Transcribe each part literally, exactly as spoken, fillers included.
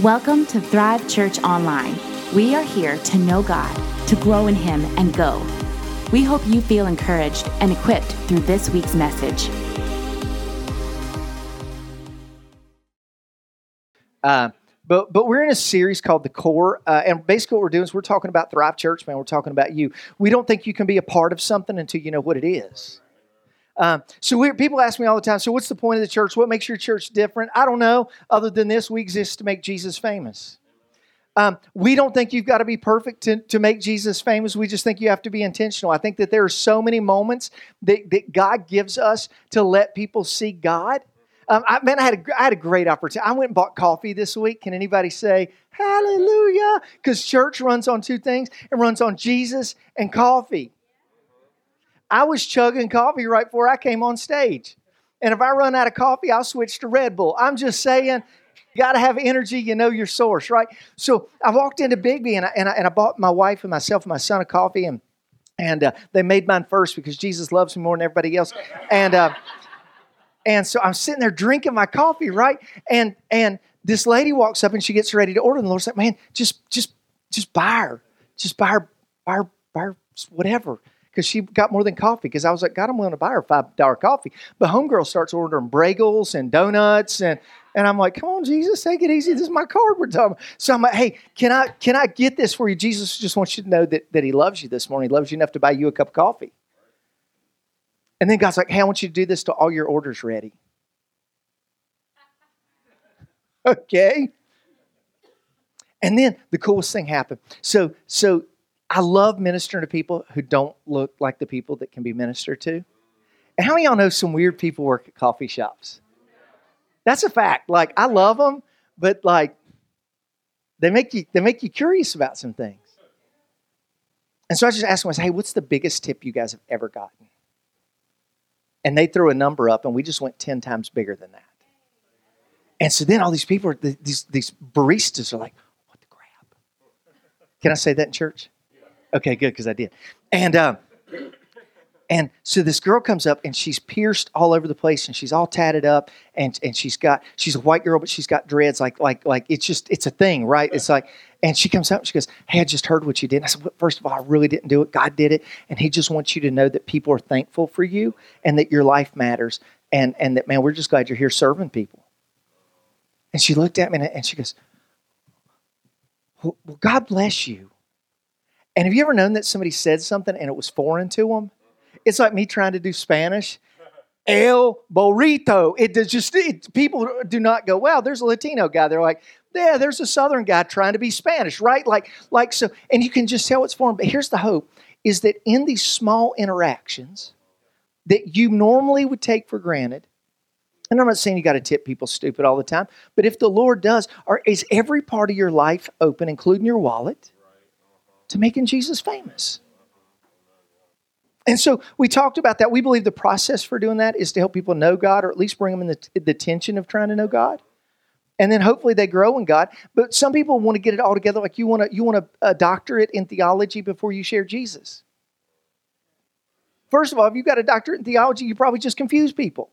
Welcome to Thrive Church Online. We are here to know God, to grow in Him, and go. We hope you feel encouraged and equipped through this week's message. Uh, but but we're in a series called The Core, uh, and basically what we're doing is we're talking about Thrive Church, man. We're talking about you. We don't think you can be a part of something until you know what it is. Um, so we, people ask me all the time, so what's the point of the church? What makes your church different? I don't know. Other than this, we exist to make Jesus famous. Um, we don't think you've got to be perfect to, to make Jesus famous. We just think you have to be intentional. I think that there are so many moments that, that God gives us to let people see God. Um, I, man, I had, a, I had a great opportunity. I went and bought coffee this week. Can anybody say hallelujah? Because church runs on two things. It runs on Jesus and coffee. I was chugging coffee right before I came on stage. And if I run out of coffee, I'll switch to Red Bull. I'm just saying, you got to have energy. You know your source, right? So I walked into Bigby, and I, and I, and I bought my wife and myself and my son a coffee. And and uh, they made mine first because Jesus loves me more than everybody else. And uh, and so I'm sitting there drinking my coffee, right? And and this lady walks up, and she gets ready to order. And the Lord's like, man, just just just buy her. Just buy her, buy her, buy her whatever. Because she got more than coffee. Because I was like, God, I'm willing to buy her five dollars coffee. But homegirl starts ordering bagels and donuts. And, and I'm like, come on, Jesus, take it easy. This is my card we're talking about. So I'm like, hey, can I can I get this for you? Jesus just wants you to know that, that he loves you this morning. He loves you enough to buy you a cup of coffee. And then God's like, hey, I want you to do this till all your orders ready. Okay. And then the coolest thing happened. So, so. I love ministering to people who don't look like the people that can be ministered to. And how many of y'all know some weird people work at coffee shops? That's a fact. Like, I love them, but like, they make you they make you curious about some things. And so I just asked them, I said, hey, what's the biggest tip you guys have ever gotten? And they threw a number up, and we just went ten times bigger than that. And so then all these people, these, these baristas are like, what the crap? Can I say that in church? Okay, good, because I did. And um, and so this girl comes up, and she's pierced all over the place, and she's all tatted up, and and she's got she's a white girl, but she's got dreads, like like like it's just it's a thing, right? It's like, and she comes up, and she goes, "Hey, I just heard what you did." And I said, well, "First of all, I really didn't do it. God did it, and He just wants you to know that people are thankful for you, and that your life matters, and and that man, we're just glad you're here serving people." And she looked at me, and she goes, "Well, well God bless you." And have you ever known that somebody said something and it was foreign to them? It's like me trying to do Spanish. El burrito. It does just it, people do not go, wow, there's a Latino guy. They're like, yeah, there's a Southern guy trying to be Spanish, right? Like, like so, and you can just tell it's foreign. But here's the hope, is that in these small interactions that you normally would take for granted, and I'm not saying you got to tip people stupid all the time, but if the Lord does, or is every part of your life open, including your wallet, to making Jesus famous. And so we talked about that. We believe the process for doing that is to help people know God, or at least bring them in the, the tension of trying to know God. And then hopefully they grow in God. But some people want to get it all together. Like you want to, you want a, a doctorate in theology before you share Jesus. First of all, if you've got a doctorate in theology, you probably just confuse people.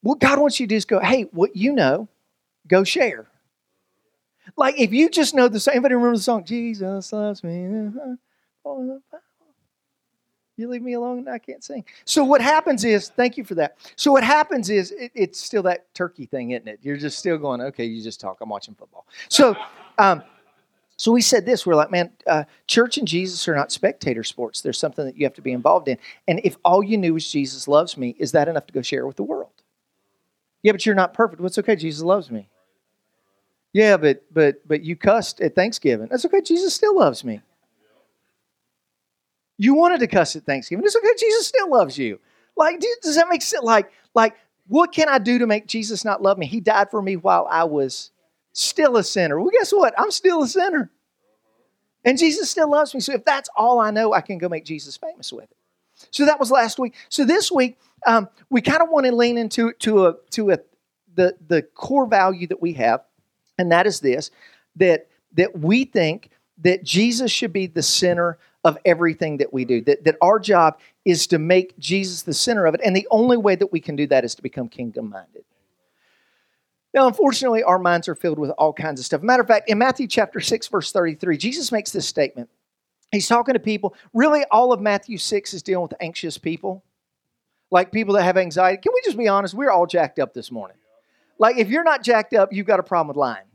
What God wants you to do is go, hey, what you know, go share. Like, if you just know the song, anybody remember the song, Jesus loves me, you leave me alone and I can't sing. So what happens is, thank you for that. So what happens is, it, it's still that turkey thing, isn't it? You're just still going, okay, you just talk, I'm watching football. So um, so we said this, we're like, man, uh, church and Jesus are not spectator sports. There's something that you have to be involved in. And if all you knew is Jesus loves me, is that enough to go share with the world? Yeah, but you're not perfect. Well, it's okay, Jesus loves me. Yeah, but but but you cussed at Thanksgiving. That's okay. Jesus still loves me. You wanted to cuss at Thanksgiving. It's okay. Jesus still loves you. Like, does that make sense? Like, like, what can I do to make Jesus not love me? He died for me while I was still a sinner. Well, guess what? I'm still a sinner. And Jesus still loves me. So if that's all I know, I can go make Jesus famous with it. So that was last week. So this week, um, we kind of want to lean into to a to a the the core value that we have. And that is this, that that we think that Jesus should be the center of everything that we do, that, that our job is to make Jesus the center of it. And the only way that we can do that is to become kingdom-minded. Now, unfortunately, our minds are filled with all kinds of stuff. Matter of fact, in Matthew chapter six, verse thirty-three, Jesus makes this statement. He's talking to people. Really, all of Matthew six is dealing with anxious people, like people that have anxiety. Can we just be honest? We're all jacked up this morning. Like, if you're not jacked up, you've got a problem with lying,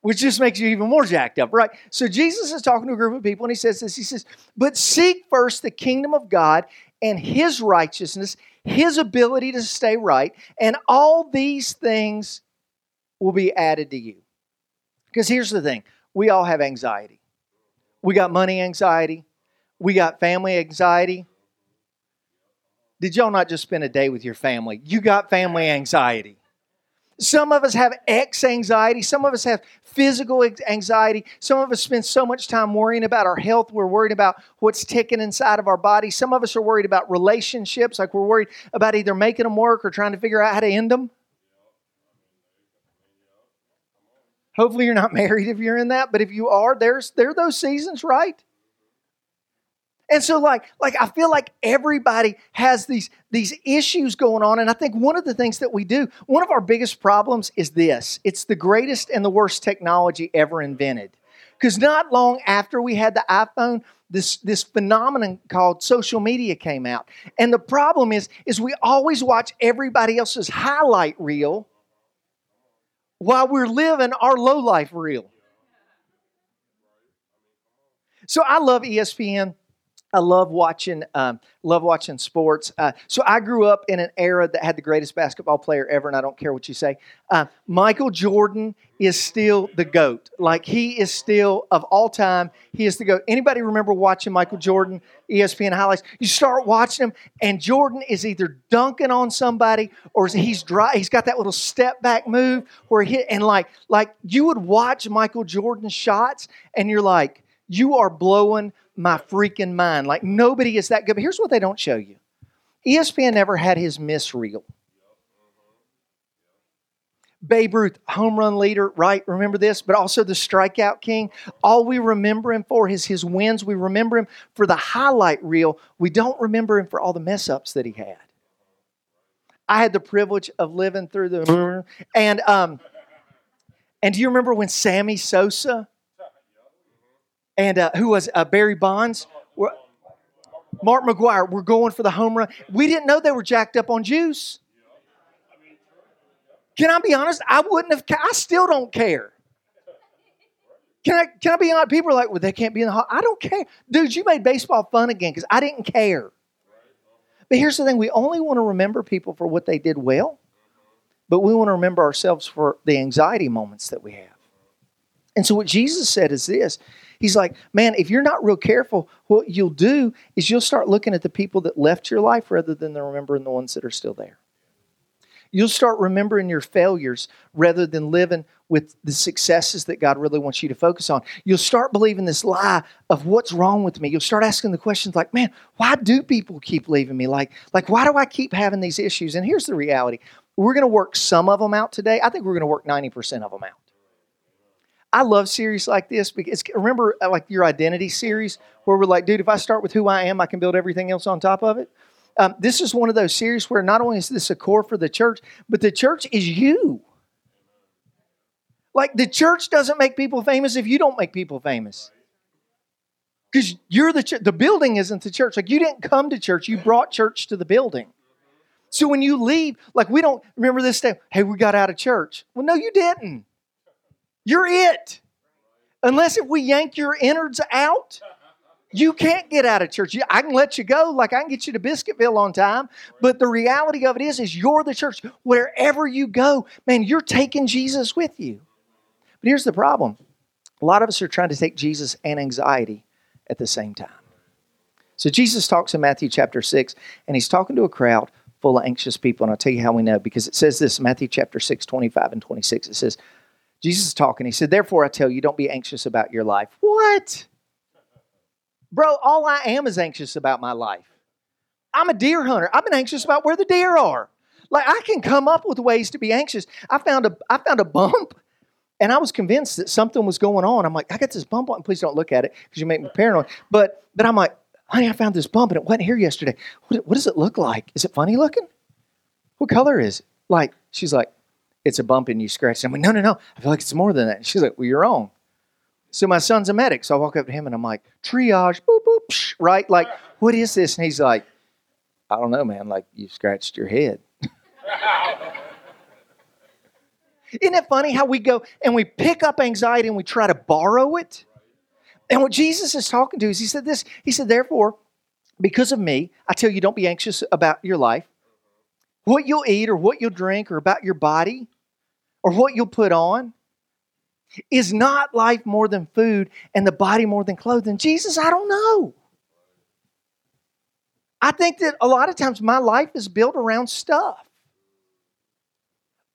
which just makes you even more jacked up, right? So Jesus is talking to a group of people, and he says this. He says, but seek first the kingdom of God and his righteousness, his ability to stay right, and all these things will be added to you. Because here's the thing. We all have anxiety. We got money anxiety. We got family anxiety. Did y'all not just spend a day with your family? You got family anxiety. Some of us have ex anxiety. Some of us have physical anxiety. Some of us spend so much time worrying about our health. We're worried about what's ticking inside of our body. Some of us are worried about relationships. Like, we're worried about either making them work or trying to figure out how to end them. Hopefully you're not married if you're in that. But if you are, there's there are those seasons, right? And so, like, like I feel like everybody has these, these issues going on. And I think one of the things that we do, one of our biggest problems is this. It's the greatest and the worst technology ever invented. Because not long after we had the iPhone, this, this phenomenon called social media came out. And the problem is, is we always watch everybody else's highlight reel while we're living our low life reel. So I love E S P N. I love watching, um, love watching sports. Uh, so I grew up in an era that had the greatest basketball player ever, and I don't care what you say. Uh, Michael Jordan is still the GOAT. Like, he is still, of all time, he is the GOAT. Anybody remember watching Michael Jordan, E S P N highlights? You start watching him, and Jordan is either dunking on somebody, or he's dry. He's got that little step back move where he and like, like you would watch Michael Jordan's shots, and you're like, you are blowing my freaking mind. Like, nobody is that good. But here's what they don't show you. E S P N never had his miss reel. Babe Ruth, home run leader, right? Remember this? But also the strikeout king. All we remember him for is his wins. We remember him for the highlight reel. We don't remember him for all the mess ups that he had. I had the privilege of living through the... And, um, and do you remember when Sammy Sosa... And uh, who was uh, Barry Bonds, we're, Mark McGwire, were going for the home run. We didn't know they were jacked up on juice. Can I be honest? I wouldn't have. I still don't care. Can I? Can I be honest? People are like, "Well, they can't be in the hall." I don't care, dude. You made baseball fun again because I didn't care. But here's the thing: we only want to remember people for what they did well, but we want to remember ourselves for the anxiety moments that we have. And so, what Jesus said is this. He's like, man, if you're not real careful, what you'll do is you'll start looking at the people that left your life rather than remembering the ones that are still there. You'll start remembering your failures rather than living with the successes that God really wants you to focus on. You'll start believing this lie of what's wrong with me. You'll start asking the questions like, man, why do people keep leaving me? Like, like why do I keep having these issues? And here's the reality. We're going to work some of them out today. I think we're going to work ninety percent of them out. I love series like this because remember, like, your identity series where we're like, dude, if I start with who I am, I can build everything else on top of it. Um, this is one of those series where not only is this a core for the church, but the church is you. Like, the church doesn't make people famous if you don't make people famous. Because you're the ch- the building isn't the church. Like, you didn't come to church. You brought church to the building. So when you leave, like, we don't remember this day. Hey, we got out of church. Well, no, you didn't. You're it. Unless if we yank your innards out, you can't get out of church. I can let you go. Like, I can get you to Biscuitville on time. But the reality of it is, is you're the church. Wherever you go, man, you're taking Jesus with you. But here's the problem. A lot of us are trying to take Jesus and anxiety at the same time. So Jesus talks in Matthew chapter six, and he's talking to a crowd full of anxious people. And I'll tell you how we know, because it says this, Matthew chapter six, twenty-five and twenty-six, it says, Jesus is talking. He said, therefore, I tell you, don't be anxious about your life. What? Bro, all I am is anxious about my life. I'm a deer hunter. I've been anxious about where the deer are. Like, I can come up with ways to be anxious. I found a, I found a bump, and I was convinced that something was going on. I'm like, I got this bump on. Please don't look at it because you make me paranoid. But, but I'm like, honey, I found this bump, and it wasn't here yesterday. What, what does it look like? Is it funny looking? What color is it? Like, she's like, it's a bump and you scratch. I'm like, no, no, no. I feel like it's more than that. And she's like, well, you're wrong. So my son's a medic. So I walk up to him and I'm like, triage, boop, boop, psh, right? Like, what is this? And he's like, I don't know, man. Like, you scratched your head. Isn't it funny how we go and we pick up anxiety and we try to borrow it? And what Jesus is talking to is he said this. He said, therefore, because of me, I tell you, don't be anxious about your life, what you'll eat or what you'll drink or about your body or what you'll put on. Is not life more than food and the body more than clothing? Jesus, I don't know. I think that a lot of times my life is built around stuff.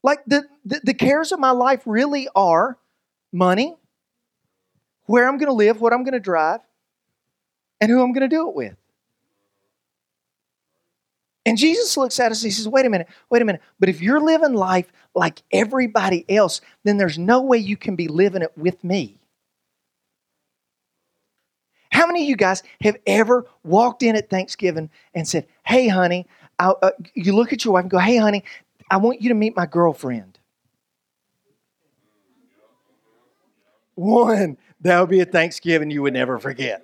Like the, the, the cares of my life really are money, where I'm going to live, what I'm going to drive, and who I'm going to do it with. And Jesus looks at us and he says, wait a minute, wait a minute. But if you're living life like everybody else, then there's no way you can be living it with me. How many of you guys have ever walked in at Thanksgiving and said, hey, honey, I, uh, you look at your wife and go, hey, honey, I want you to meet my girlfriend. One, that would be a Thanksgiving you would never forget.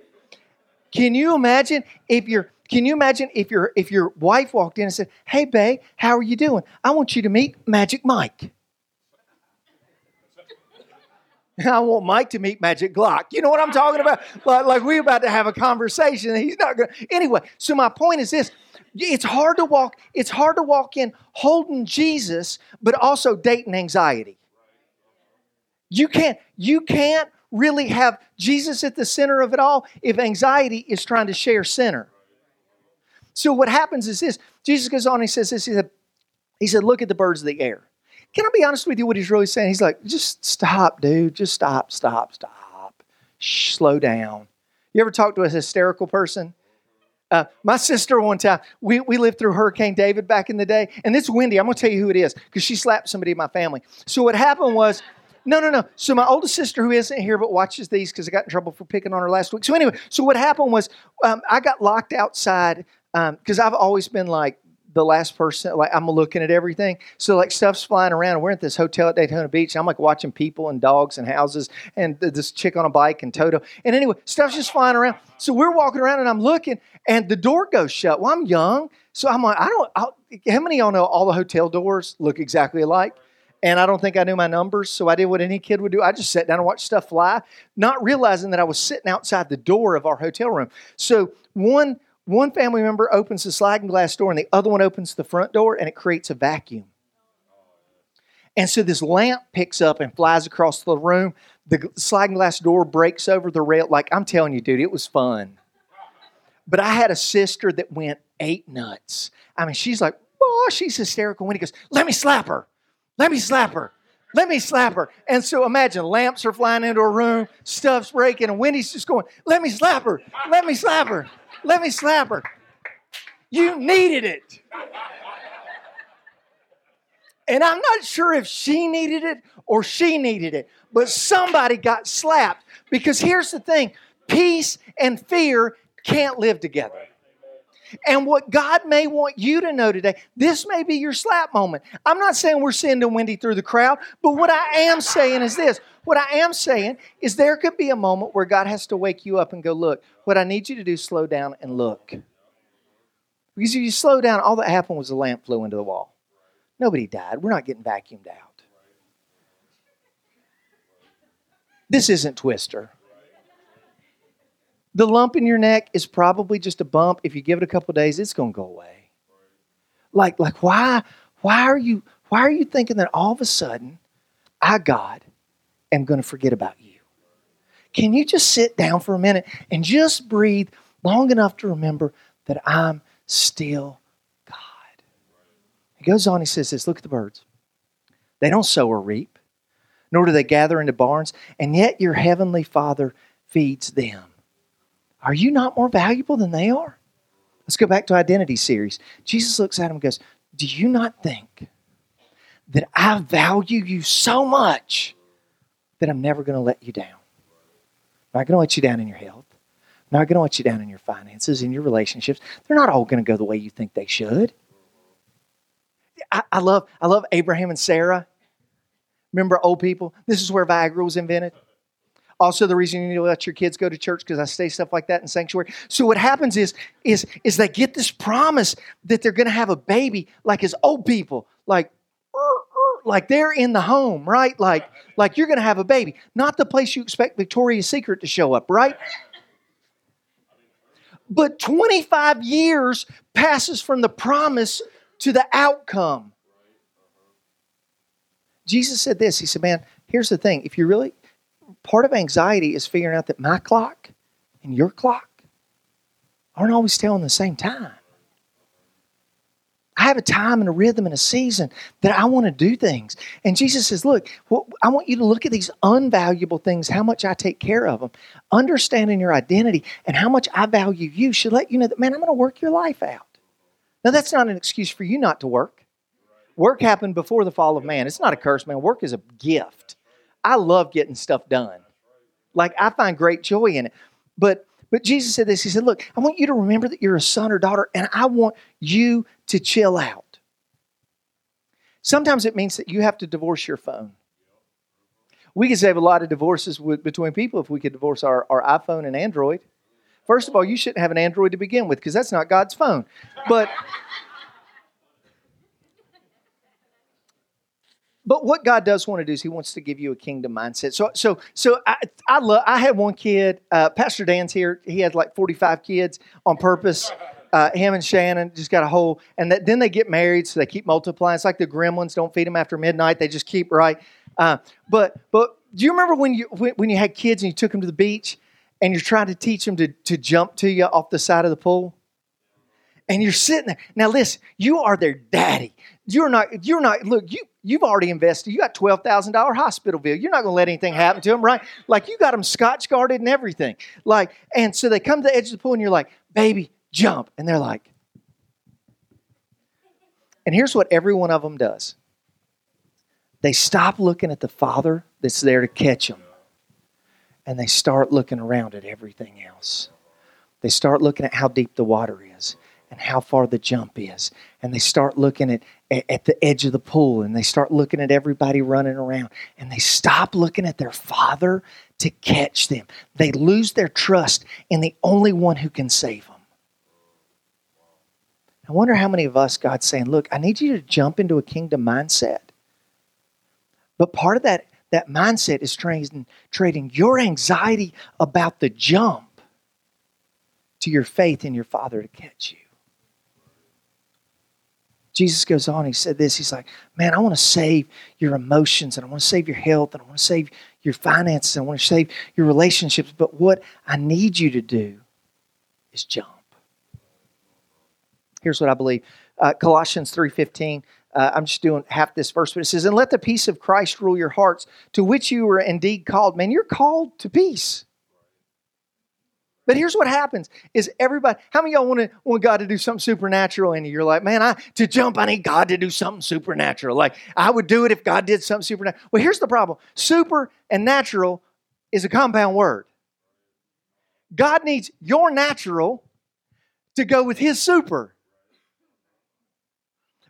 Can you imagine if you're... Can you imagine if your if your wife walked in and said, hey, babe, how are you doing? I want you to meet Magic Mike. I want Mike to meet Magic Glock. You know what I'm talking about? Like, like we're about to have a conversation. And he's not going to. Anyway, so my point is this. It's hard to walk. It's hard to walk in holding Jesus, but also dating anxiety. You can't. You can't really have Jesus at the center of it all if anxiety is trying to share center. So what happens is this. Jesus goes on and he says this. He said, he said, look at the birds of the air. Can I be honest with you what he's really saying? He's like, just stop, dude. Just stop, stop, stop. Shh, slow down. You ever talk to a hysterical person? Uh, my sister one time, we, we lived through Hurricane David back in the day. And this Wendy, I'm going to tell you who it is because she slapped somebody in my family. So what happened was, no, no, no. So my oldest sister who isn't here but watches these because I got in trouble for picking on her last week. So anyway, so what happened was um, I got locked outside. Because um, I've always been like the last person, like I'm looking at everything. So like stuff's flying around and we're at this hotel at Daytona Beach. And I'm like watching people and dogs and houses and th- this chick on a bike and Toto. And anyway, stuff's just flying around. So we're walking around and I'm looking and the door goes shut. Well, I'm young. So I'm like, I don't, I'll, how many of y'all know all the hotel doors look exactly alike? And I don't think I knew my numbers. So I did what any kid would do. I just sat down and watched stuff fly, not realizing that I was sitting outside the door of our hotel room. So one... One family member opens the sliding glass door and the other one opens the front door and it creates a vacuum. And so this lamp picks up and flies across the room. The sliding glass door breaks over the rail. Like, I'm telling you, dude, it was fun. But I had a sister that went eight nuts. I mean, she's like, oh, she's hysterical. When he goes, let me slap her. Let me slap her. Let me slap her. And so imagine lamps are flying into a room, stuff's breaking, and Wendy's just going, let me slap her. Let me slap her. Let me slap her. You needed it. And I'm not sure if she needed it or she needed it, but somebody got slapped. Because here's the thing, peace and fear can't live together. And what God may want you to know today, this may be your slap moment. I'm not saying we're sending Wendy through the crowd, but what I am saying is this. What I am saying is there could be a moment where God has to wake you up and go, look, what I need you to do is slow down and look. Because if you slow down, all that happened was the lamp flew into the wall. Nobody died. We're not getting vacuumed out. This isn't Twister. The lump in your neck is probably just a bump. If you give it a couple of days, it's going to go away. Like, like why, why are you, why are you thinking that all of a sudden, I, God, am going to forget about you? Can you just sit down for a minute and just breathe long enough to remember that I'm still God? He goes on, he says this, look at the birds. They don't sow or reap, nor do they gather into barns, and yet your heavenly Father feeds them. Are you not more valuable than they are? Let's go back to identity series. Jesus looks at him and goes, do you not think that I value you so much that I'm never going to let you down? I'm not going to let you down in your health. I'm not going to let you down in your finances, in your relationships. They're not all going to go the way you think they should. I, I love, I love Abraham and Sarah. Remember old people? This is where Viagra was invented. Also, the reason you need to let your kids go to church, because I say stuff like that in sanctuary. So what happens is, is, is they get this promise that they're going to have a baby like as old people, like, like they're in the home, right? Like, like you're going to have a baby. Not the place you expect Victoria's Secret to show up, right? But twenty-five years passes from the promise to the outcome. Jesus said this. He said, man, here's the thing. If you really... Part of anxiety is figuring out that my clock and your clock aren't always telling the same time. I have a time and a rhythm and a season that I want to do things. And Jesus says, look, well, I want you to look at these unvaluable things, how much I take care of them. Understanding your identity and how much I value you should let you know that, man, I'm going to work your life out. Now, that's not an excuse for you not to work. Work happened before the fall of man. It's not a curse, man. Work is a gift. I love getting stuff done. Like, I find great joy in it. But but Jesus said this. He said, look, I want you to remember that you're a son or daughter, and I want you to chill out. Sometimes it means that you have to divorce your phone. We could save a lot of divorces with, between people if we could divorce our, our iPhone and Android. First of all, you shouldn't have an Android to begin with because that's not God's phone. But... But what God does want to do is He wants to give you a kingdom mindset. So, so, so I, I love. I had one kid. Uh, Pastor Dan's here. He had like forty-five kids on purpose. Uh, him and Shannon just got a whole. And that, then they get married, so they keep multiplying. It's like the gremlins don't feed them after midnight. They just keep right. Uh, but, but do you remember when you when, when you had kids and you took them to the beach and you're trying to teach them to to jump to you off the side of the pool? And you're sitting there. Now listen, you are their daddy. You're not. You're not. Look, you. You've already invested. You got twelve thousand dollars hospital bill. You're not going to let anything happen to them, right? Like, you got them scotch guarded and everything. Like, and so they come to the edge of the pool and you're like, baby, jump. And they're like. And here's what every one of them does. They stop looking at the father that's there to catch them. And they start looking around at everything else. They start looking at how deep the water is and how far the jump is. And they start looking at at the edge of the pool, and they start looking at everybody running around, and they stop looking at their father to catch them. They lose their trust in the only one who can save them. I wonder how many of us God's saying, look, I need you to jump into a kingdom mindset. But part of that, that mindset is trading, trading your anxiety about the jump to your faith in your father to catch you. Jesus goes on, he said this, he's like, man, I want to save your emotions, and I want to save your health, and I want to save your finances, and I want to save your relationships, but what I need you to do is jump. Here's what I believe. Uh, Colossians three fifteen, uh, I'm just doing half this verse, but it says, and let the peace of Christ rule your hearts, to which you were indeed called. Man, you're called to peace. But here's what happens is everybody, how many of y'all want, to, want God to do something supernatural in you? You're like, man, I to jump, I need God to do something supernatural. Like, I would do it if God did something supernatural. Well, here's the problem. Super and natural is a compound word. God needs your natural to go with His super.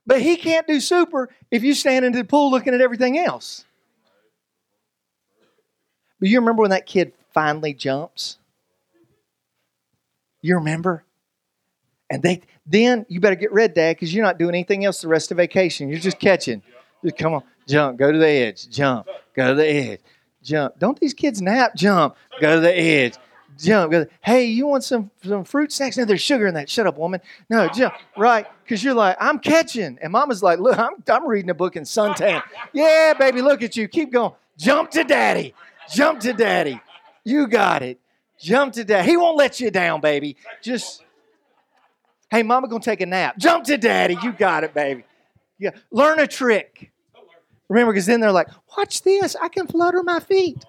But He can't do super if you stand in the pool looking at everything else. But you remember when that kid finally jumps? You remember? And they then you better get red, Dad, because you're not doing anything else the rest of vacation. You're just catching. Just, come on, jump, go to the edge, jump, go to the edge, jump. Don't these kids nap? Jump, go to the edge, jump. Go to, hey, you want some, some fruit snacks? No, there's sugar in that. Shut up, woman. No, jump. Right, because you're like, I'm catching. And Mama's like, look, I'm, I'm reading a book in suntan. Yeah, baby, look at you. Keep going. Jump to Daddy. Jump to Daddy. You got it. Jump to Daddy. He won't let you down, baby. Just, hey, Mama gonna take a nap. Jump to Daddy. You got it, baby. Yeah. Learn a trick. Remember, because then they're like, watch this. I can flutter my feet.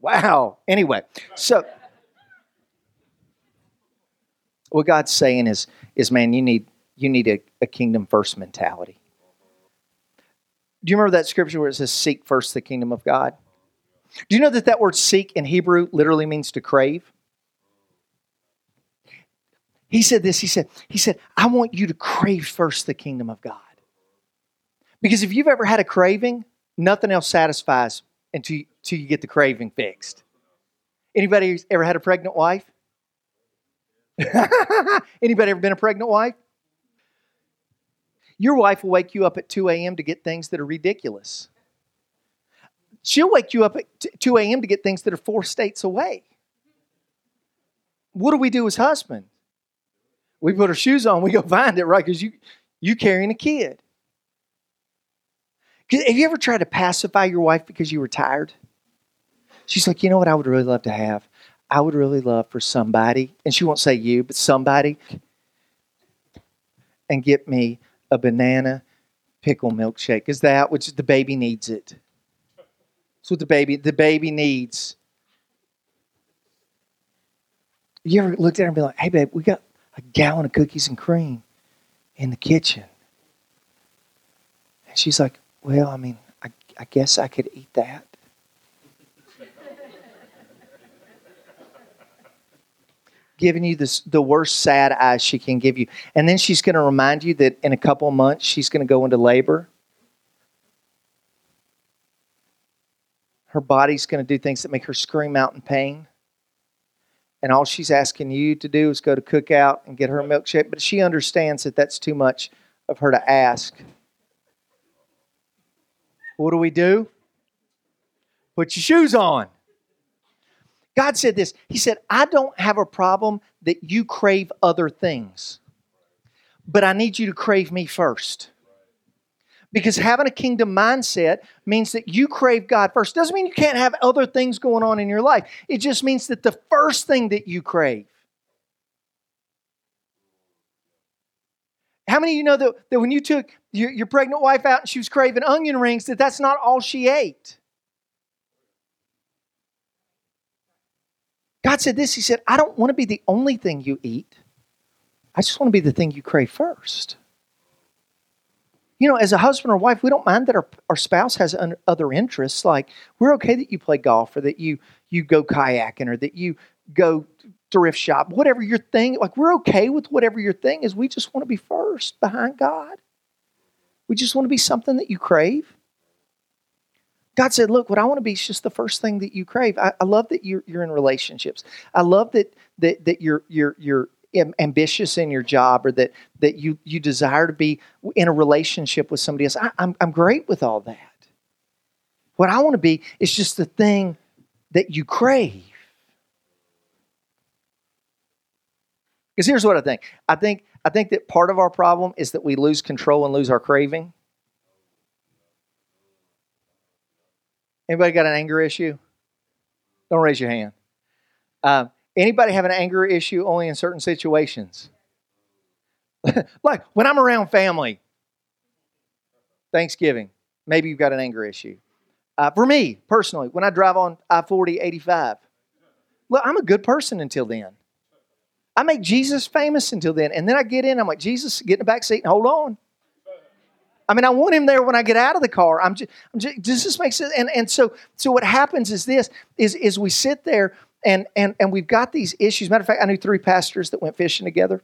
Wow. Anyway, so what God's saying is, is man, you need you need a, a kingdom first mentality. Do you remember that scripture where it says, seek first the kingdom of God? Do you know that that word seek in Hebrew literally means to crave? He said this, he said, he said, I want you to crave first the kingdom of God. Because if you've ever had a craving, Nothing else satisfies until you, until you get the craving fixed. Anybody who's ever had a pregnant wife? Anybody ever been a pregnant wife? Your wife will wake you up at two a.m. to get things that are ridiculous. She'll wake you up at two a.m. to get things that are four states away. What do we do as husbands? We put our shoes on. We go find it, right? Because you, you carrying a kid. Have you ever tried to pacify your wife because you were tired? She's like, you know what I would really love to have? I would really love for somebody, and she won't say you, but somebody, and get me a banana pickle milkshake. Is that which the baby needs it? That's what the baby the baby needs. You ever looked at her and be like, hey, babe, we got a gallon of cookies and cream in the kitchen. And she's like, well, I mean, I, I guess I could eat that. Giving you this, the worst sad eyes she can give you. And then she's going to remind you that in a couple months, she's going to go into labor. Her body's going to do things that make her scream out in pain. And all she's asking you to do is go to Cookout and get her a milkshake. But she understands that that's too much of her to ask. What do we do? Put your shoes on. God said this. He said, I don't have a problem that you crave other things. But I need you to crave me first. Because having a kingdom mindset means that you crave God first. Doesn't mean you can't have other things going on in your life. It just means that the first thing that you crave. How many of you know that, that when you took your, your pregnant wife out and she was craving onion rings, that that's not all she ate? God said this, he said, I don't want to be the only thing you eat. I just want to be the thing you crave first. You know, as a husband or wife, we don't mind that our, our spouse has un, other interests. Like, we're okay that you play golf or that you you go kayaking or that you go thrift shop, whatever your thing. Like, we're okay with whatever your thing is. We just want to be first behind God. We just want to be something that you crave. God said, look, what I want to be is just the first thing that you crave. I, I love that you're, you're in relationships. I love that that, that you're, you're, you're ambitious in your job or that, that you, you desire to be in a relationship with somebody else. I, I'm, I'm great with all that. What I want to be is just the thing that you crave. Because here's what I think. I think, I think that part of our problem is that we lose control and lose our craving. Anybody got an anger issue? Don't raise your hand. Um, anybody have an anger issue only in certain situations? Like when I'm around family, Thanksgiving, maybe you've got an anger issue. Uh, for me, personally, when I drive on I forty, eighty-five, look, I'm a good person until then. I make Jesus famous until then. And then I get in, I'm like, Jesus, get in the back seat and hold on. I mean, I want him there when I get out of the car. I'm just, I'm just does this make sense? And and so so what happens is this is is we sit there and and and we've got these issues. Matter of fact, I knew three pastors that went fishing together.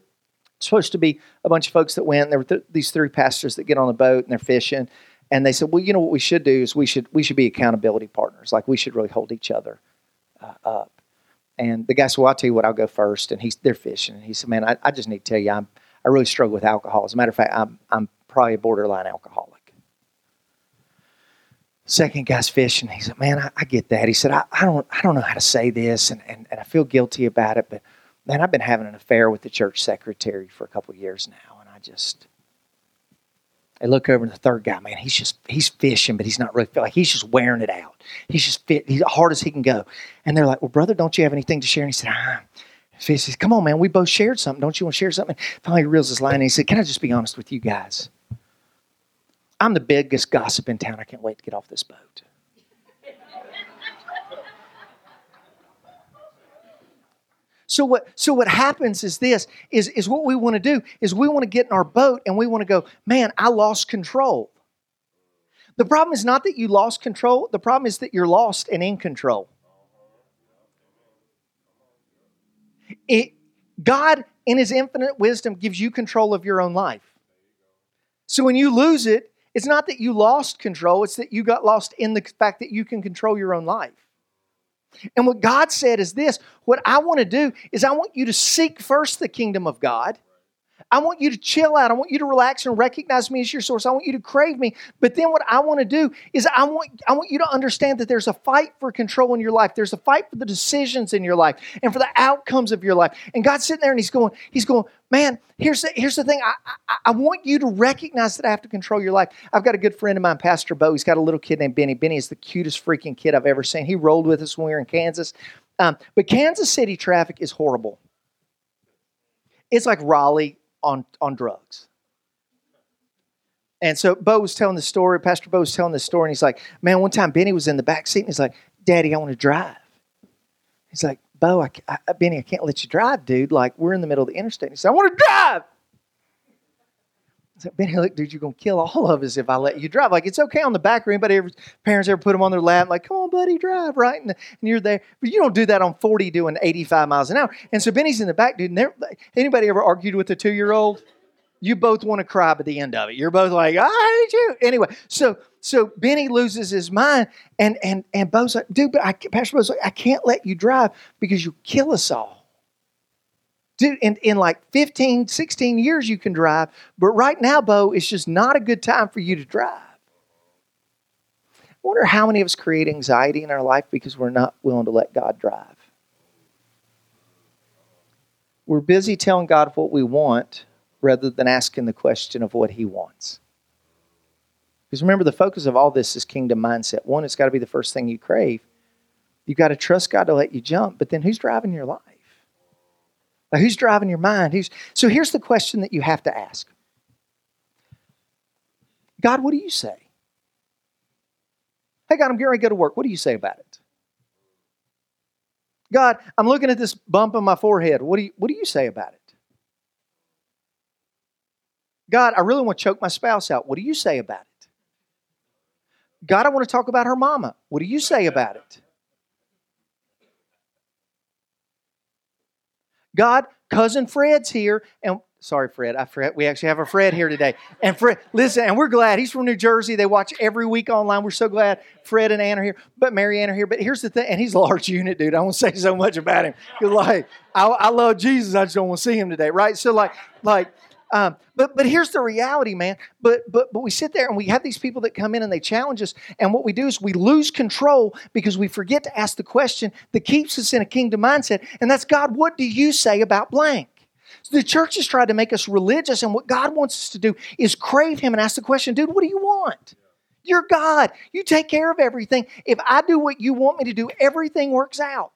It's supposed to be a bunch of folks that went. And there were th- these three pastors that get on a boat and they're fishing. And they said, well, you know what we should do is we should we should be accountability partners. Like we should really hold each other uh, up. And the guy said, well, I'll tell you what, I'll go first. And he's they're fishing. And he said, man, I, I just need to tell you, I'm I really struggle with alcohol. As a matter of fact, I'm I'm. probably a borderline alcoholic. Second guy's fishing. He said, man, I, I get that. He said, I, I don't I don't know how to say this, and, and, and I feel guilty about it, but man, I've been having an affair with the church secretary for a couple years now, and I just, I look over and the third guy, man, he's just, he's fishing, but he's not really, like he's just wearing it out. He's just fit, he's hard as he can go. And they're like, well, brother, don't you have anything to share? And he said, ah, fish. He said, come on, man, we both shared something. Don't you want to share something? Finally, he reels his line, and he said, can I just be honest with you guys? I'm the biggest gossip in town. I can't wait to get off this boat. So what so what happens is this, is, is what we want to do is we want to get in our boat and we want to go, man, I lost control. The problem is not that you lost control. The problem is that you're lost and in control. It, God, in his infinite wisdom, gives you control of your own life. So when you lose it, It's not that you lost control. It's that you got lost in the fact that you can control your own life. And what God said is this, what I want to do is I want you to seek first the kingdom of God. I want you to chill out. I want you to relax and recognize me as your source. I want you to crave me. But then what I want to do is I want, I want you to understand that there's a fight for control in your life. There's a fight for the decisions in your life and for the outcomes of your life. And God's sitting there and he's going, he's going, man, here's the, here's the thing. I, I, I want you to recognize that I have to control your life. I've got a good friend of mine, Pastor Bo. He's got a little kid named Benny. Benny is the cutest freaking kid I've ever seen. He rolled with us when we were in Kansas. Um, but Kansas City traffic is horrible. It's like Raleigh on on drugs. And so Bo was telling the story, Pastor Bo was telling the story, and he's like, man, one time Benny was in the back seat, and he's like, Daddy, I want to drive. He's like, Bo, I, I, Benny, I can't let you drive, dude. Like, we're in the middle of the interstate. And he said, I want to drive. I said, Benny, look, dude, you're going to kill all of us if I let you drive. Like, it's okay on the back room. Anybody ever, parents ever put them on their lap, like, come on, buddy, drive, right? And, and you're there. But you don't do that on forty doing eighty-five miles an hour. And so Benny's in the back, dude. And anybody ever argued with a two-year-old? You both want to cry by the end of it. You're both like, I hate you. Anyway, so so Benny loses his mind, and and and Bo's like, dude, but I, Pastor Bo's like, I can't let you drive because you'll kill us all. Dude, in, in like fifteen, sixteen years you can drive, but right now, Bo, it's just not a good time for you to drive. I wonder how many of us create anxiety in our life because we're not willing to let God drive. We're busy telling God what we want rather than asking the question of what he wants. Because remember, the focus of all this is kingdom mindset. One, it's got to be the first thing you crave. You've got to trust God to let you jump, but then who's driving your life? Like, who's driving your mind? Who's... So here's the question that you have to ask. God, what do you say? Hey, God, I'm getting ready to go to work. What do you say about it? God, I'm looking at this bump on my forehead. What do you, what do you say about it? God, I really want to choke my spouse out. What do you say about it? God, I want to talk about her mama. What do you say about it? God, cousin Fred's here. And sorry, Fred, I forgot we actually have a Fred here today. And Fred, listen, and we're glad. He's from New Jersey. They watch every week online. We're so glad Fred and Ann are here. But Mary Ann are here. But here's the thing, and he's a large unit, dude. I won't say so much about him. Because like, I, I love Jesus. I just don't want to see him today, right? So like, like. Um, but but here's the reality, man. But but but we sit there and we have these people that come in and they challenge us. And what we do is we lose control because we forget to ask the question that keeps us in a kingdom mindset. And that's, God, what do you say about blank? So the church has tried to make us religious. And what God wants us to do is crave him and ask the question, dude, what do you want? You're God. You take care of everything. If I do what you want me to do, everything works out.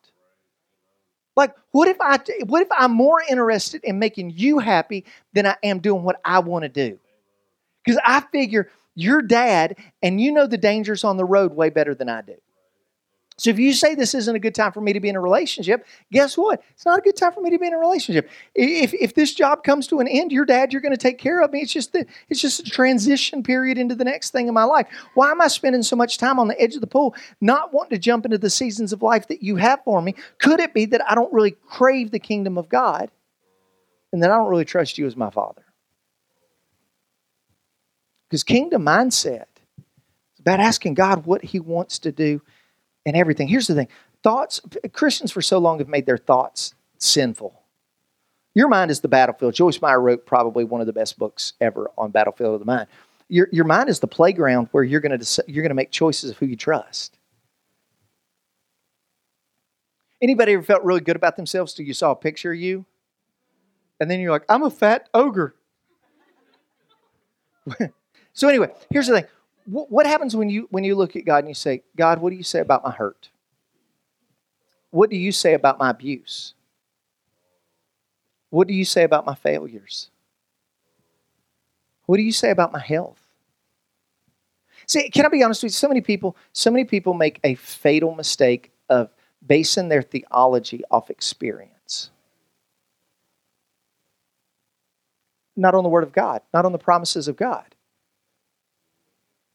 Like, what if I, what if I'm more interested in making you happy than I am doing what I want to do? Because I figure you're dad and you know the dangers on the road way better than I do. So if you say this isn't a good time for me to be in a relationship, guess what? It's not a good time for me to be in a relationship. If if this job comes to an end, you're dad, you're going to take care of me. It's just the, it's just a transition period into the next thing in my life. Why am I spending so much time on the edge of the pool, not wanting to jump into the seasons of life that you have for me? Could it be that I don't really crave the kingdom of God and that I don't really trust you as my father? Because kingdom mindset is about asking God what he wants to do and everything. Here's the thing. Thoughts, Christians for so long have made their thoughts sinful. Your mind is the battlefield. Joyce Meyer wrote probably one of the best books ever on Battlefield of the Mind. Your, your mind is the playground where you're going to you're going to make choices of who you trust. Anybody ever felt really good about themselves till you saw a picture of you? And then you're like, I'm a fat ogre. So anyway, here's the thing. What happens when you when you look at God and you say, God, what do you say about my hurt? What do you say about my abuse? What do you say about my failures? What do you say about my health? See, can I be honest with you? So many people, so many people make a fatal mistake of basing their theology off experience. Not on the Word of God, not on the promises of God.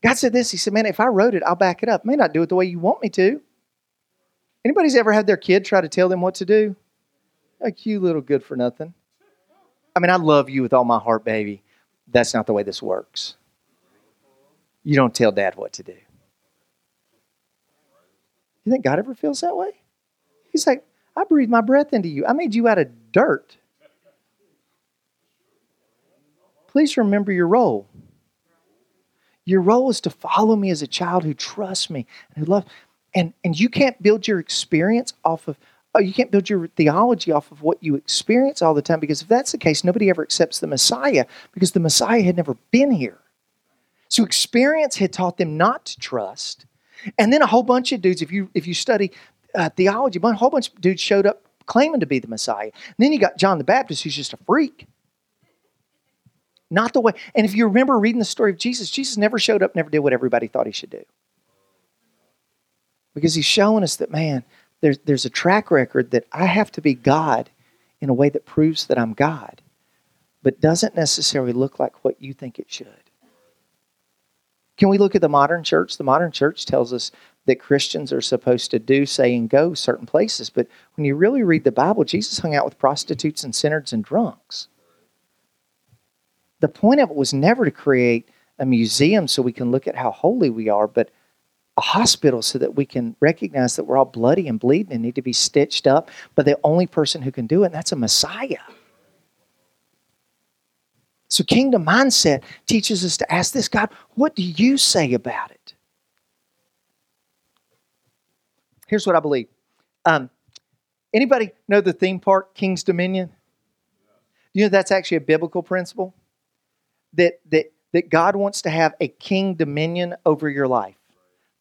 God said this. He said, man, if I wrote it, I'll back it up. May not do it the way you want me to. Anybody's ever had their kid try to tell them what to do? Like, you little good for nothing. I mean, I love you with all my heart, baby. That's not the way this works. You don't tell Dad what to do. You think God ever feels that way? He's like, I breathed my breath into you. I made you out of dirt. Please remember your role. Your role is to follow me as a child who trusts me and who loves me. And, and you can't build your experience off of, oh, you can't build your theology off of what you experience all the time, because if that's the case, nobody ever accepts the Messiah, because the Messiah had never been here. So experience had taught them not to trust. And then a whole bunch of dudes, if you if you study uh, theology, a whole bunch of dudes showed up claiming to be the Messiah. And then you got John the Baptist, who's just a freak. Not the way. And if you remember reading the story of Jesus, Jesus never showed up, never did what everybody thought he should do. Because he's showing us that, man, there's, there's a track record that I have to be God in a way that proves that I'm God, but doesn't necessarily look like what you think it should. Can we look at the modern church? The modern church tells us that Christians are supposed to do, say, and go certain places. But when you really read the Bible, Jesus hung out with prostitutes and sinners and drunks. The point of it was never to create a museum so we can look at how holy we are, but a hospital so that we can recognize that we're all bloody and bleeding and need to be stitched up, but the only person who can do it, and that's a Messiah. So kingdom mindset teaches us to ask this, God, what do you say about it? Here's what I believe. Um, anybody know the theme park, King's Dominion? You know, that's actually a biblical principle that, that, that God wants to have a king dominion over your life.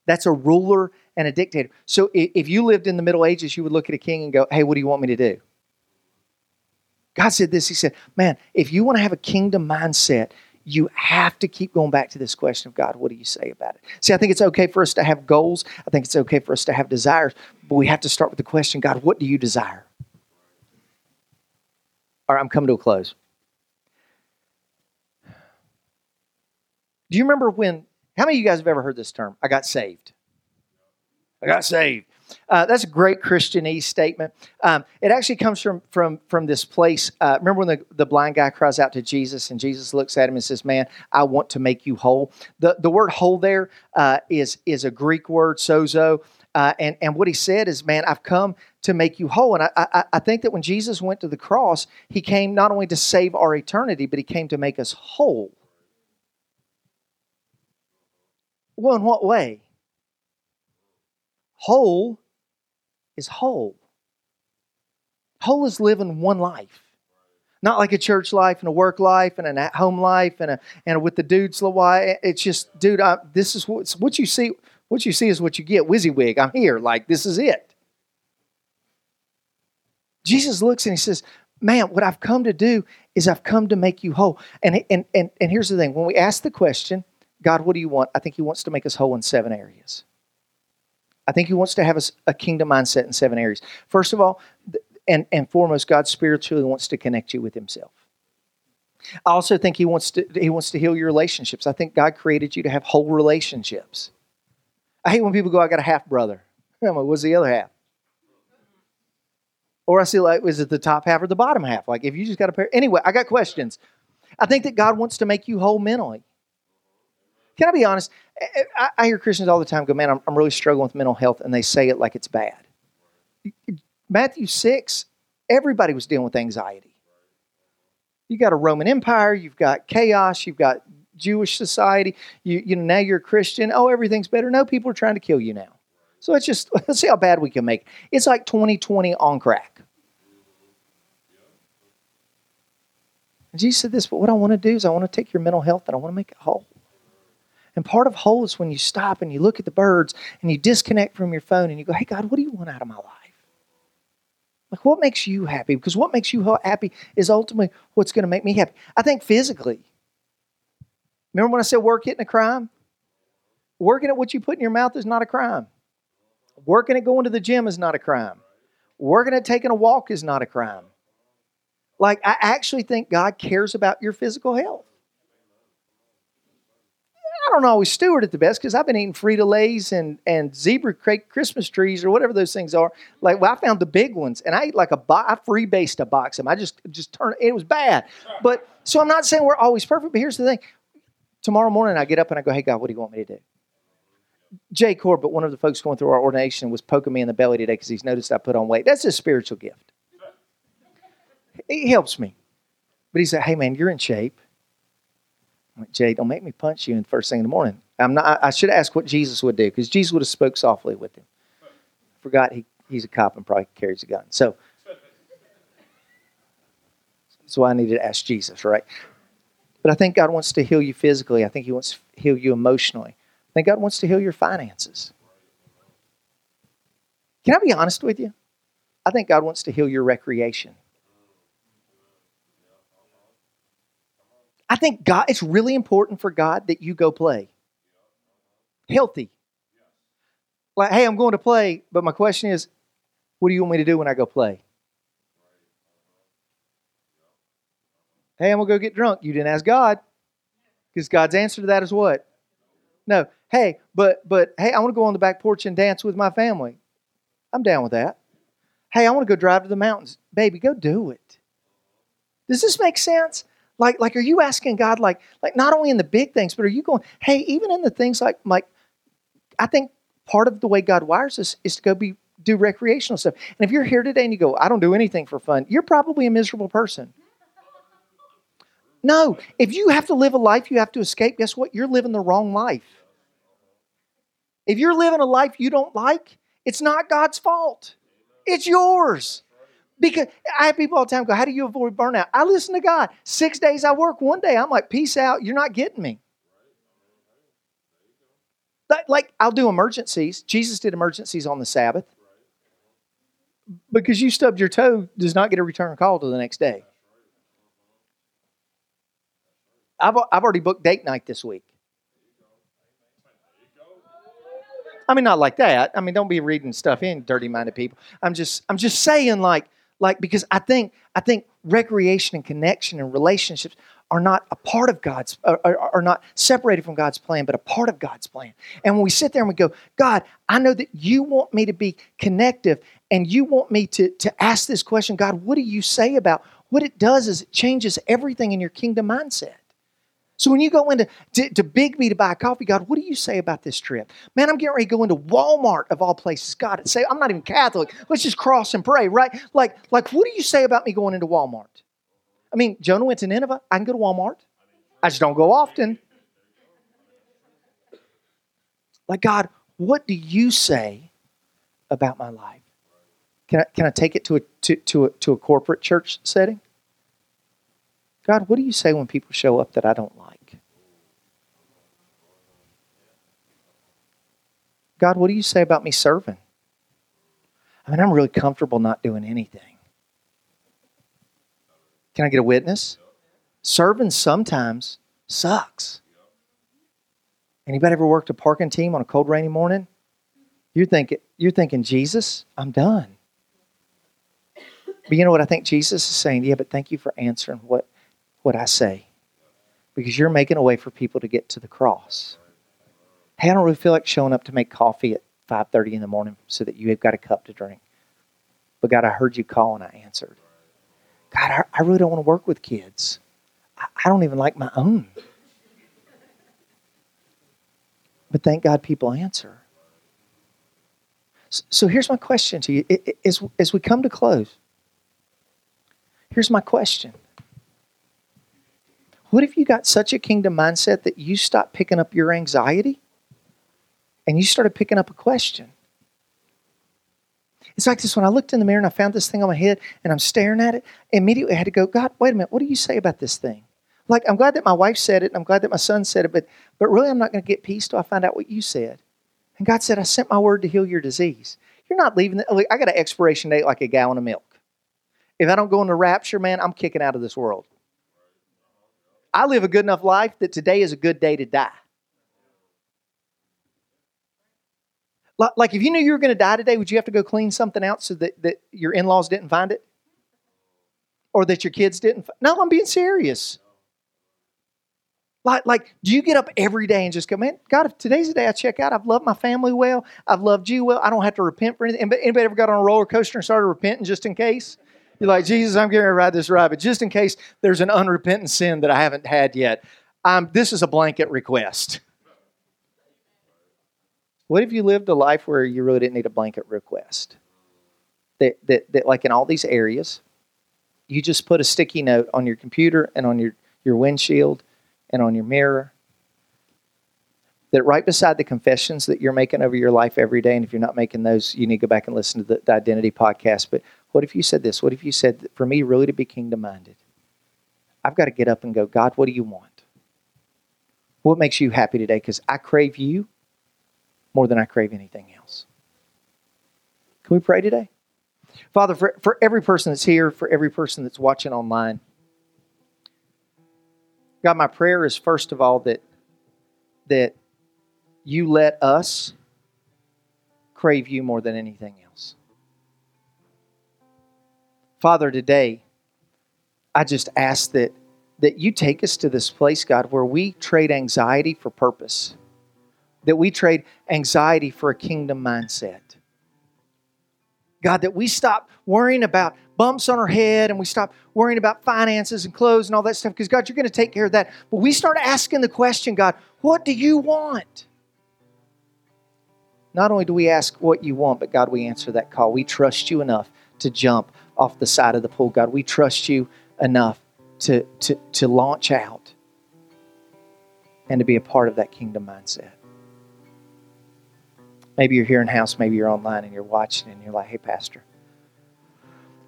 That's a ruler and a dictator. So if you lived in the Middle Ages, you would look at a king and go, hey, what do you want me to do? God said this. He said, man, if you want to have a kingdom mindset, you have to keep going back to this question of God, what do you say about it? See, I think it's okay for us to have goals. I think it's okay for us to have desires, but we have to start with the question, God, what do you desire? All right, I'm coming to a close. Do you remember when... How many of you guys have ever heard this term? I got saved. I got saved. Uh, that's a great Christianese statement. Um, it actually comes from from from this place. Uh, remember when the, the blind guy cries out to Jesus and Jesus looks at him and says, man, I want to make you whole. The the word whole there uh, is, is a Greek word, sozo. Uh, and, and what he said is, man, I've come to make you whole. And I, I, I think that when Jesus went to the cross, he came not only to save our eternity, but he came to make us whole. Well, in what way? Whole is whole. Whole is living one life. Not like a church life and a work life and an at-home life and a and with the dudes. It's just, dude, I, this is what, what you see. What you see is what you get. WYSIWYG, I'm here. Like, this is it. Jesus looks and he says, man, what I've come to do is I've come to make you whole. And and and, and here's the thing. When we ask the question, God, what do you want? I think he wants to make us whole in seven areas. I think he wants to have us a kingdom mindset in seven areas. First of all, and, and foremost, God spiritually wants to connect you with himself. I also think he wants to he wants to heal your relationships. I think God created you to have whole relationships. I hate when people go, I got a half brother. I'm like, what's the other half? Or I see, like, is it the top half or the bottom half? Like, if you just got a pair. Anyway, I got questions. I think that God wants to make you whole mentally. Can I be honest? I hear Christians all the time go, man, I'm really struggling with mental health, and they say it like it's bad. Matthew six, everybody was dealing with anxiety. You got a Roman Empire, you've got chaos, you've got Jewish society, you, you know, now you're a Christian, oh, everything's better. No, people are trying to kill you now. So let's just, let's see how bad we can make it. It's like twenty twenty on crack. And Jesus said this, but what I want to do is I want to take your mental health and I want to make it whole. And part of whole is when you stop and you look at the birds and you disconnect from your phone and you go, hey, God, what do you want out of my life? Like, what makes you happy? Because what makes you happy is ultimately what's going to make me happy. I think physically. Remember when I said work isn't a crime? Working at what you put in your mouth is not a crime. Working at going to the gym is not a crime. Working at taking a walk is not a crime. Like, I actually think God cares about your physical health. I don't always steward it the best because I've been eating Frito-Lays and, and zebra cake Christmas trees or whatever those things are. Like, well, I found the big ones and I ate like a bo- I free-based a box of them. I just, just turned, it was bad. But so I'm not saying we're always perfect, but here's the thing. Tomorrow morning I get up and I go, hey, God, what do you want me to do? Jay Corb, but one of the folks going through our ordination, was poking me in the belly today because he's noticed I put on weight. That's his spiritual gift. He helps me. But he said, hey, man, you're in shape. I went, Jay, don't make me punch you in the first thing in the morning. I'm not, I should have asked what Jesus would do, because Jesus would have spoke softly with him. Forgot he, he's a cop and probably carries a gun. So that's why I needed to ask Jesus, right? But I think God wants to heal you physically. I think he wants to heal you emotionally. I think God wants to heal your finances. Can I be honest with you? I think God wants to heal your recreation. I think God, it's really important for God that you go play. Healthy. Like, hey, I'm going to play, but my question is, what do you want me to do when I go play? Hey, I'm going to go get drunk. You didn't ask God. Because God's answer to that is what? No. Hey, but, but, hey, I want to go on the back porch and dance with my family. I'm down with that. Hey, I want to go drive to the mountains. Baby, go do it. Does this make sense? Like, like, are you asking God, like, like not only in the big things, but are you going, hey, even in the things like, like, I think part of the way God wires us is to go be do recreational stuff. And if you're here today and you go, I don't do anything for fun, you're probably a miserable person. No, if you have to live a life you have to escape, guess what? You're living the wrong life. If you're living a life you don't like, it's not God's fault. It's yours. Because I have people all the time go, how do you avoid burnout? I listen to God. Six days I work. One day I'm like, peace out. You're not getting me. Like, I'll do emergencies. Jesus did emergencies on the Sabbath. Because you stubbed your toe does not get a return call till the next day. I've I've already booked date night this week. I mean, not like that. I mean, don't be reading stuff in, dirty-minded people. I'm just I'm just saying, like, like because I think I think recreation and connection and relationships are not a part of God's, are, are, are not separated from God's plan, but a part of God's plan. And when we sit there and we go, God, I know that you want me to be connective, and you want me to to ask this question, God, what do you say about? What it does is it changes everything in your kingdom mindset. So when you go into to, to Bigby to buy a coffee, God, what do you say about this trip? Man, I'm getting ready to go into Walmart of all places. God, say I'm not even Catholic. Let's just cross and pray, right? Like, like, what do you say about me going into Walmart? I mean, Jonah went to Nineveh. I can go to Walmart. I just don't go often. Like, God, what do you say about my life? Can I can I take it to a to to a, to a corporate church setting? God, what do you say when people show up that I don't like? God, what do you say about me serving? I mean, I'm really comfortable not doing anything. Can I get a witness? Serving sometimes sucks. Anybody ever worked a parking team on a cold, rainy morning? You're thinking, you're thinking, Jesus, I'm done. But you know what I think Jesus is saying? Yeah, but thank you for answering what what I say, because you're making a way for people to get to the cross. Hey, I don't really feel like showing up to make coffee at five thirty in the morning so that you've got a cup to drink. But God, I heard you call and I answered. God, I, I really don't want to work with kids. I, I don't even like my own. But thank God people answer. So, so here's my question to you. It, it, as, as we come to close, here's my question. What if you got such a kingdom mindset that you stopped picking up your anxiety and you started picking up a question? It's like this. When I looked in the mirror and I found this thing on my head and I'm staring at it, immediately I had to go, God, wait a minute. What do you say about this thing? Like, I'm glad that my wife said it and I'm glad that my son said it, but, but really I'm not going to get peace till I find out what you said. And God said, I sent my word to heal your disease. You're not leaving. The, I got an expiration date like a gallon of milk. If I don't go into rapture, man, I'm kicking out of this world. I live a good enough life that today is a good day to die. Like, if you knew you were going to die today, would you have to go clean something out so that, that your in-laws didn't find it? Or that your kids didn't find it? No, I'm being serious. Like, like, do you get up every day and just go, man, God, if today's the day I check out, I've loved my family well, I've loved you well, I don't have to repent for anything. Anybody ever got on a roller coaster and started repenting just in case? You're like, Jesus, I'm going to ride this ride, but just in case there's an unrepentant sin that I haven't had yet, um, this is a blanket request. What if you lived a life where you really didn't need a blanket request? That, that, that like in all these areas, you just put a sticky note on your computer and on your, your windshield and on your mirror. That right beside the confessions that you're making over your life every day, and if you're not making those, you need to go back and listen to the, the Identity podcast. But what if you said this? What if you said, that for me really to be kingdom-minded, I've got to get up and go, God, what do you want? What makes you happy today? Because I crave you more than I crave anything else. Can we pray today? Father, for, for every person that's here, for every person that's watching online, God, my prayer is first of all that that you let us crave you more than anything else. Father, today, I just ask that, that you take us to this place, God, where we trade anxiety for purpose. That we trade anxiety for a kingdom mindset. God, that we stop worrying about bumps on our head and we stop worrying about finances and clothes and all that stuff because, God, you're going to take care of that. But we start asking the question, God, what do you want? Not only do we ask what you want, but, God, we answer that call. We trust you enough to jump off the side of the pool, God. We trust you enough to, to, to launch out and to be a part of that kingdom mindset. Maybe you're here in house, maybe you're online and you're watching and you're like, hey, Pastor,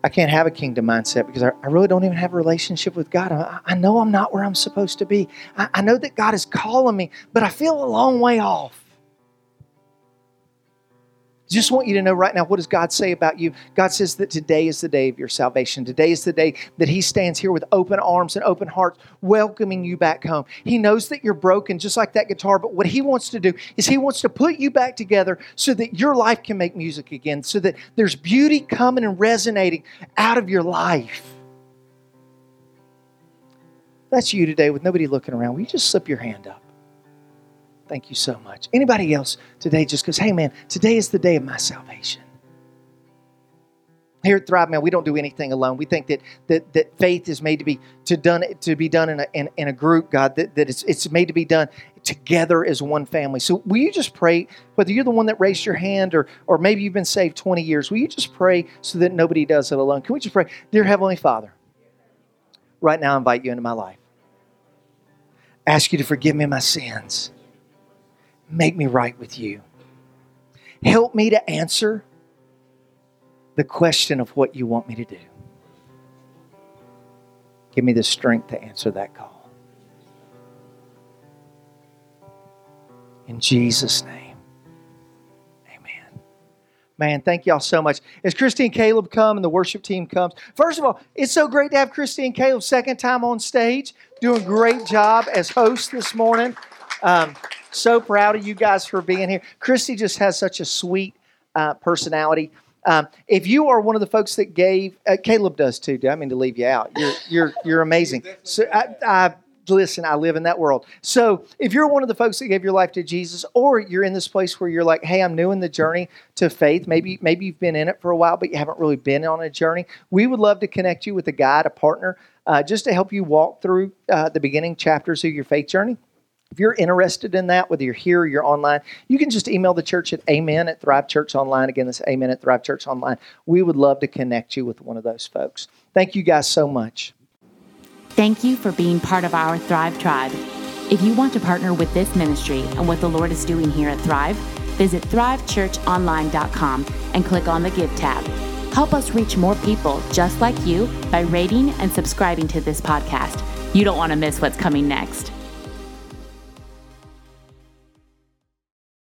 I can't have a kingdom mindset because I, I really don't even have a relationship with God. I, I know I'm not where I'm supposed to be. I, I know that God is calling me, but I feel a long way off. Just want you to know right now, what does God say about you? God says that today is the day of your salvation. Today is the day that he stands here with open arms and open hearts, welcoming you back home. He knows that you're broken, just like that guitar, but what he wants to do is he wants to put you back together so that your life can make music again, so that there's beauty coming and resonating out of your life. That's you today with nobody looking around. Will you just slip your hand up? Thank you so much. Anybody else today just goes, hey, man, today is the day of my salvation. Here at Thrive, man, we don't do anything alone. We think that that, that faith is made to be to done to be done in a, in, in a group, God, that, that it's, it's made to be done together as one family. So will you just pray, whether you're the one that raised your hand or, or maybe you've been saved twenty years, will you just pray so that nobody does it alone? Can we just pray? Dear Heavenly Father, right now I invite you into my life. Ask you to forgive me my sins. Make me right with you. Help me to answer the question of what you want me to do. Give me the strength to answer that call. In Jesus' name, amen. Man, thank y'all so much. As Christy and Caleb come and the worship team comes, first of all, it's so great to have Christy and Caleb second time on stage, doing a great job as hosts this morning. Um, so proud of you guys for being here. Christy just has such a sweet uh, personality. Um, if you are one of the folks that gave, uh, Caleb does too. I mean to leave you out. You're you're you're amazing. So I, I listen. I live in that world. So if you're one of the folks that gave your life to Jesus, or you're in this place where you're like, hey, I'm new in the journey to faith. Maybe maybe you've been in it for a while, but you haven't really been on a journey. We would love to connect you with a guide, a partner, uh, just to help you walk through uh, the beginning chapters of your faith journey. If you're interested in that, whether you're here or you're online, you can just email the church at amen at Thrive Church Online. Again, that's amen at Thrive Church Online. We would love to connect you with one of those folks. Thank you guys so much. Thank you for being part of our Thrive Tribe. If you want to partner with this ministry and what the Lord is doing here at Thrive, visit thrive church online dot com and click on the Give tab. Help us reach more people just like you by rating and subscribing to this podcast. You don't want to miss what's coming next.